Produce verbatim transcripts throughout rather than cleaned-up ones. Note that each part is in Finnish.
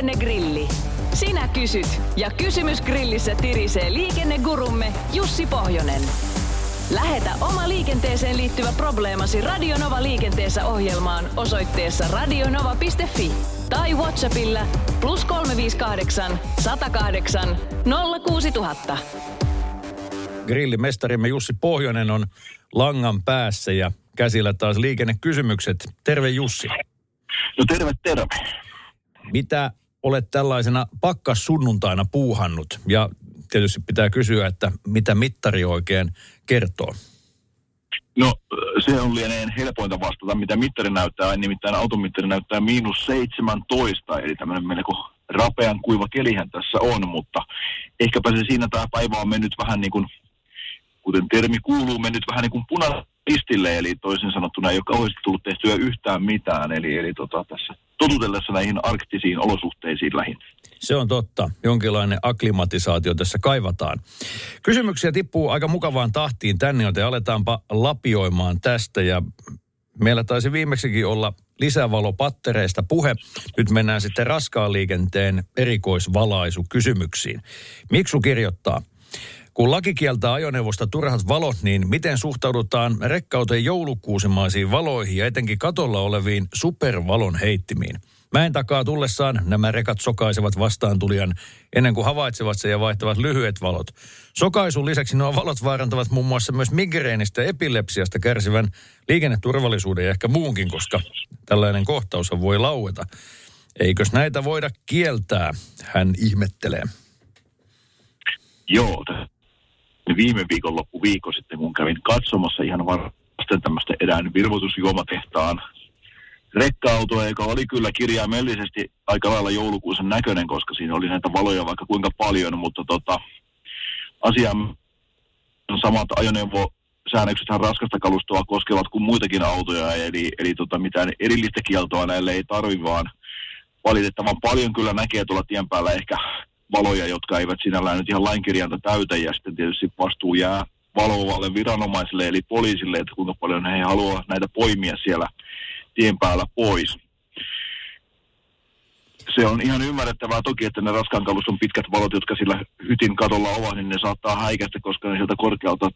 Liikennegrilli. Sinä kysyt ja kysymys grillissä tirisee liikennegurumme Jussi Pohjonen. Lähetä oma liikenteeseen liittyvä probleemasi Radionova liikenteessä ohjelmaan osoitteessa radionova piste fi tai WhatsAppilla plus kolme viisi kahdeksan, sata kahdeksan, nolla kuusi tuhatta. Grillimestarimme Jussi Pohjonen on langan päässä ja käsillä taas liikennekysymykset. Terve Jussi. No terve, terve. Mitä olet tällaisena pakkassunnuntaina puuhannut? Ja tietysti pitää kysyä, että mitä mittari oikein kertoo? No se on lieneen helpointa vastata, mitä mittari näyttää. Nimittäin automittari näyttää miinus seitsemäntoista, eli tämmöinen melko rapean kuiva kelihän tässä on, mutta ehkäpä se siinä tämä päivä on mennyt vähän niin kuin, kuten termi kuuluu, mennyt vähän niin kuin punapistille, eli toisin sanottuna ei ole kauheasti tullut tehtyä yhtään mitään, eli, eli tota, tässä totutellessa näihin arktisiin olosuhteisiin lähinnä. Se on totta. Jonkinlainen akklimatisaatio tässä kaivataan. Kysymyksiä tippuu aika mukavaan tahtiin tänne, joten aletaanpa lapioimaan tästä. Ja meillä taisi viimeksikin olla lisävalopattereista puhe. Nyt mennään sitten raskaan liikenteen erikoisvalaisukysymyksiin. Miksu kirjoittaa, kun laki kieltää ajoneuvosta turhat valot, niin miten suhtaudutaan rekkauteen joulukuusimaisiin valoihin ja etenkin katolla oleviin supervalon heittimiin? Mäen takaa tullessaan nämä rekat sokaisevat vastaantulijan ennen kuin havaitsevat sen ja vaihtavat lyhyet valot. Sokaisun lisäksi nuo valot vaarantavat muun muassa myös migreenistä ja epilepsiasta kärsivän liikenneturvallisuuden ja ehkä muunkin, koska tällainen kohtaus voi laueta. Eikös näitä voida kieltää, hän ihmettelee. Joo, viime viikonloppu viikko sitten kun kävin katsomassa ihan varmasti tämmöistä erään virvoitusjuomatehtaan rekka-autoa, joka oli kyllä kirjaimellisesti aika lailla joulukuusen näköinen, koska siinä oli näitä valoja vaikka kuinka paljon, mutta tota, asian samat ajoneuvosäännöksethän raskasta kalustoa koskevat kuin muitakin autoja, eli, eli tota, mitään erillistä kieltoa näille ei tarvitse, vaan valitettavan paljon kyllä näkee tuolla tien päällä ehkä valoja, jotka eivät sinällään nyt ihan lainkirjainta täytä, ja sitten tietysti vastuu jää valovalle viranomaisille, eli poliisille, että kuinka paljon he haluavat näitä poimia siellä tien päällä pois. Se on ihan ymmärrettävää toki, että ne raskaan kaluston pitkät valot, jotka sillä hytin katolla ovat, niin ne saattaa häikäistä, koska ne sieltä korkealta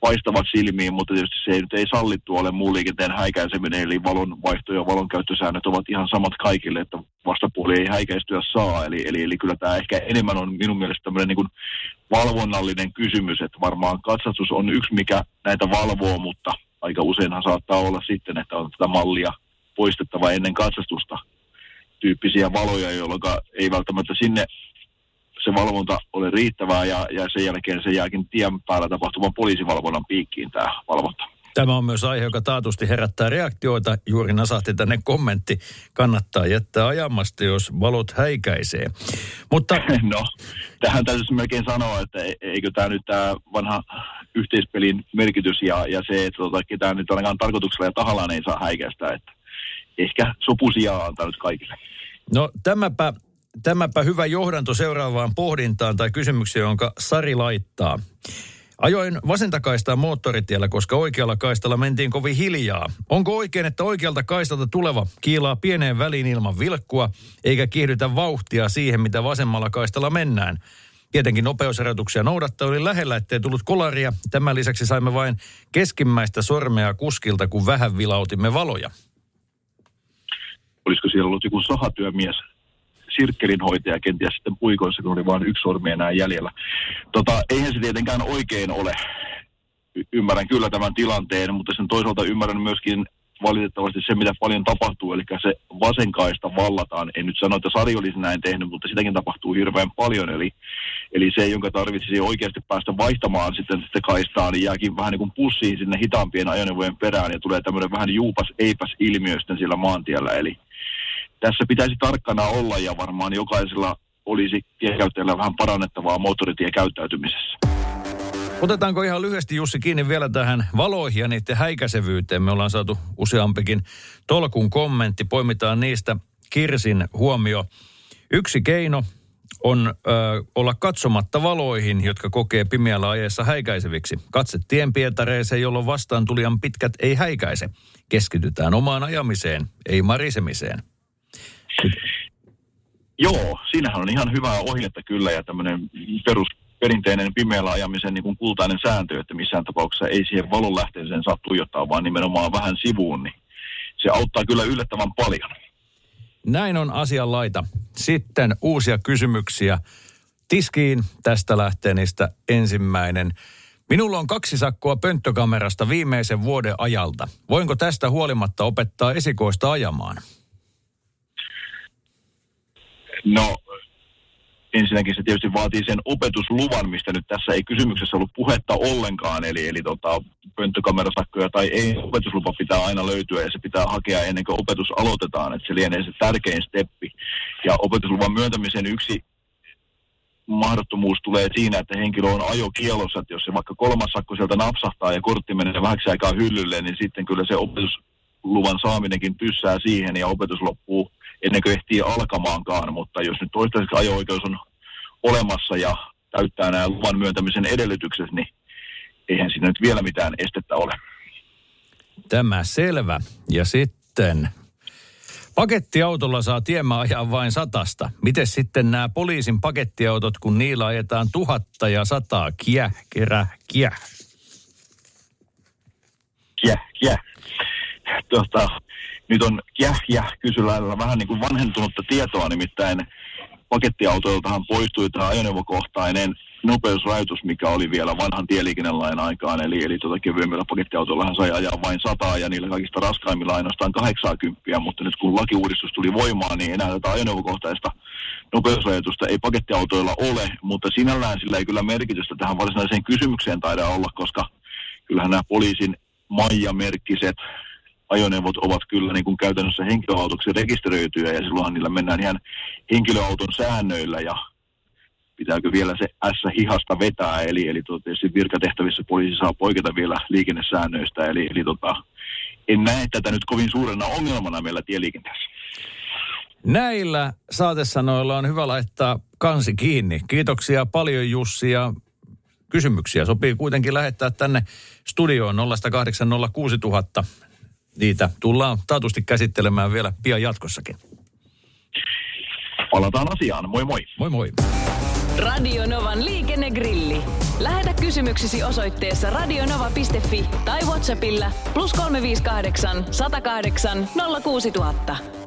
paistavat silmiin, mutta tietysti se ei nyt ei sallittu ole muun liikenteen häikäiseminen, eli valonvaihto- ja valonkäyttösäännöt ovat ihan samat kaikille, että vastapuoli ei häikäistyä saa, eli, eli, eli kyllä tämä ehkä enemmän on minun mielestä tämmöinen niin kuin valvonnallinen kysymys, että varmaan katsastus on yksi, mikä näitä valvoo, mutta aika useinhan saattaa olla sitten, että on tätä mallia poistettava ennen katsastusta tyyppisiä valoja, jolloin ei välttämättä sinne se valvonta ole riittävää ja, ja sen jälkeen se jääkin tien päällä tapahtuvan poliisivalvonnan piikkiin tämä valvonta. Tämä on myös aihe, joka taatusti herättää reaktioita. Juuri nasahti tänne kommentti. Kannattaa jättää ajamasta, jos valot häikäisee. Mutta no, tähän täytyy melkein sanoa, että eikö tämä nyt tämä vanha yhteispelin merkitys ja, ja se, että tota, ketään nyt ainakaan tarkoituksella ja tahallaan ei saa häikäistä. Että ehkä sopusijaa antaa nyt kaikille. No tämäpä, tämäpä hyvä johdanto seuraavaan pohdintaan tai kysymykseen, jonka Sari laittaa. Ajoin vasenta kaistaa moottoritiellä, koska oikealla kaistalla mentiin kovin hiljaa. Onko oikein, että oikealta kaistalta tuleva kiilaa pieneen väliin ilman vilkkua, eikä kiihdytä vauhtia siihen, mitä vasemmalla kaistalla mennään? Tietenkin nopeusrajoituksia noudattaa oli lähellä, ettei tullut kolaria. Tämän lisäksi saimme vain keskimmäistä sormea kuskilta, kun vähän vilautimme valoja. Olisiko siellä ollut joku sahatyömies? Sirkkelinhoitaja kenties sitten puikoissa, kun oli vain yksi sormi enää jäljellä. Tota, eihän se tietenkään oikein ole. Y- ymmärrän kyllä tämän tilanteen, mutta sen toisaalta ymmärrän myöskin valitettavasti se, mitä paljon tapahtuu, eli se vasenkaista vallataan. En nyt sano, että Sari olisi näin tehnyt, mutta sitäkin tapahtuu hirveän paljon. Eli, eli se, jonka tarvitsisi oikeasti päästä vaihtamaan sitten sitä kaistaa, niin jääkin vähän niin kuin pussiin sinne hitaampien ajoneuvojen perään, ja tulee tämmöinen vähän juupas eipäs ilmiö sitten siellä maantiellä, eli tässä pitäisi tarkkana olla ja varmaan jokaisella olisi tiekäyttäjällä vähän parannettavaa moottoritiekäyttäytymisessä. Otetaanko ihan lyhyesti, Jussi, kiinni vielä tähän valoihin ja niiden häikäisevyyteen. Me ollaan saatu useampikin tolkun kommentti. Poimitaan niistä Kirsin huomio. Yksi keino on ö, olla katsomatta valoihin, jotka kokee pimeällä ajeessa häikäiseviksi. Katse tienpietareeseen, jolloin vastaan tulijan pitkät ei häikäise. Keskitytään omaan ajamiseen, ei marisemiseen. Joo, siinähän on ihan hyvää ohjetta kyllä ja tämmöinen perusperinteinen pimeällä ajamisen niin kuin kultainen sääntö, että missään tapauksessa ei siihen valon lähteeseen saa tuijottaa, vaan nimenomaan vähän sivuun, niin se auttaa kyllä yllättävän paljon. Näin on asianlaita. Sitten uusia kysymyksiä tiskiin. Tästä lähtee niistä ensimmäinen. Minulla on kaksi sakkoa pönttökamerasta viimeisen vuoden ajalta. Voinko tästä huolimatta opettaa esikoista ajamaan? No, ensinnäkin se tietysti vaatii sen opetusluvan, mistä nyt tässä ei kysymyksessä ollut puhetta ollenkaan. Eli, eli tota, pönttökamerasakkoja tai ei, opetuslupa pitää aina löytyä ja se pitää hakea ennen kuin opetus aloitetaan. Että se lienee se tärkein steppi. Ja opetusluvan myöntämisen yksi mahdottomuus tulee siinä, että henkilö on ajokielossa, että jos se vaikka kolmas sakko sieltä napsahtaa ja kortti menee vähäksi aikaa hyllylle, niin sitten kyllä se opetusluvan saaminenkin tyssää siihen ja opetus loppuu ennen kuin ehtii alkamaankaan, mutta jos nyt toistaiseksi ajo-oikeus on olemassa ja täyttää nämä luvan myöntämisen edellytykset, niin eihän siinä nyt vielä mitään estettä ole. Tämä selvä. Ja sitten pakettiautolla saa tiemmä ajaa vain satasta. Miten sitten nämä poliisin pakettiautot, kun niillä ajetaan tuhatta ja sataa? Kieh, kerä, kieh. Kieh, kieh. Tuosta, nyt on jäh, jäh kysyllä vähän niin kuin vanhentunutta tietoa, nimittäin pakettiautoiltahan poistui tämä ajoneuvokohtainen nopeusrajoitus, mikä oli vielä vanhan tieliikennelain aikaan, eli, eli tuota kevyemmillä pakettiautoillahan sai ajaa vain sataa ja niillä kaikista raskaimmilla ainoastaan kahdeksankymmentä, mutta nyt kun lakiuudistus tuli voimaan, niin enää tätä ajoneuvokohtaista nopeusrajoitusta ei pakettiautoilla ole, mutta sinällään sillä ei kyllä merkitystä tähän varsinaiseen kysymykseen taida olla, koska kyllähän nämä poliisin maijamerkkiset ajoneuvot ovat kyllä niin kuin käytännössä henkilöautoksi rekisteröityjä ja silloinhan niillä mennään ihan henkilöauton säännöillä ja pitääkö vielä se S hihasta vetää, eli, eli tietysti virkatehtävissä poliisi saa poiketa vielä liikennesäännöistä, eli, eli tota, en näe tätä nyt kovin suurena ongelmana meillä tieliikenteessä. Näillä saatesanoilla on hyvä laittaa kansi kiinni. Kiitoksia paljon Jussi ja kysymyksiä sopii kuitenkin lähettää tänne studioon nolla kahdeksan nolla kuusi tuhatta. Niitä tullaan taatusti käsittelemään vielä pian jatkossakin. Palataan asiaan. Moi moi. Moi moi. Radio Novan liikennegrilli. Lähetä kysymyksesi osoitteessa radionova piste fi tai WhatsAppilla plus kolme viisi kahdeksan sata kahdeksan nolla kuusi tuhatta.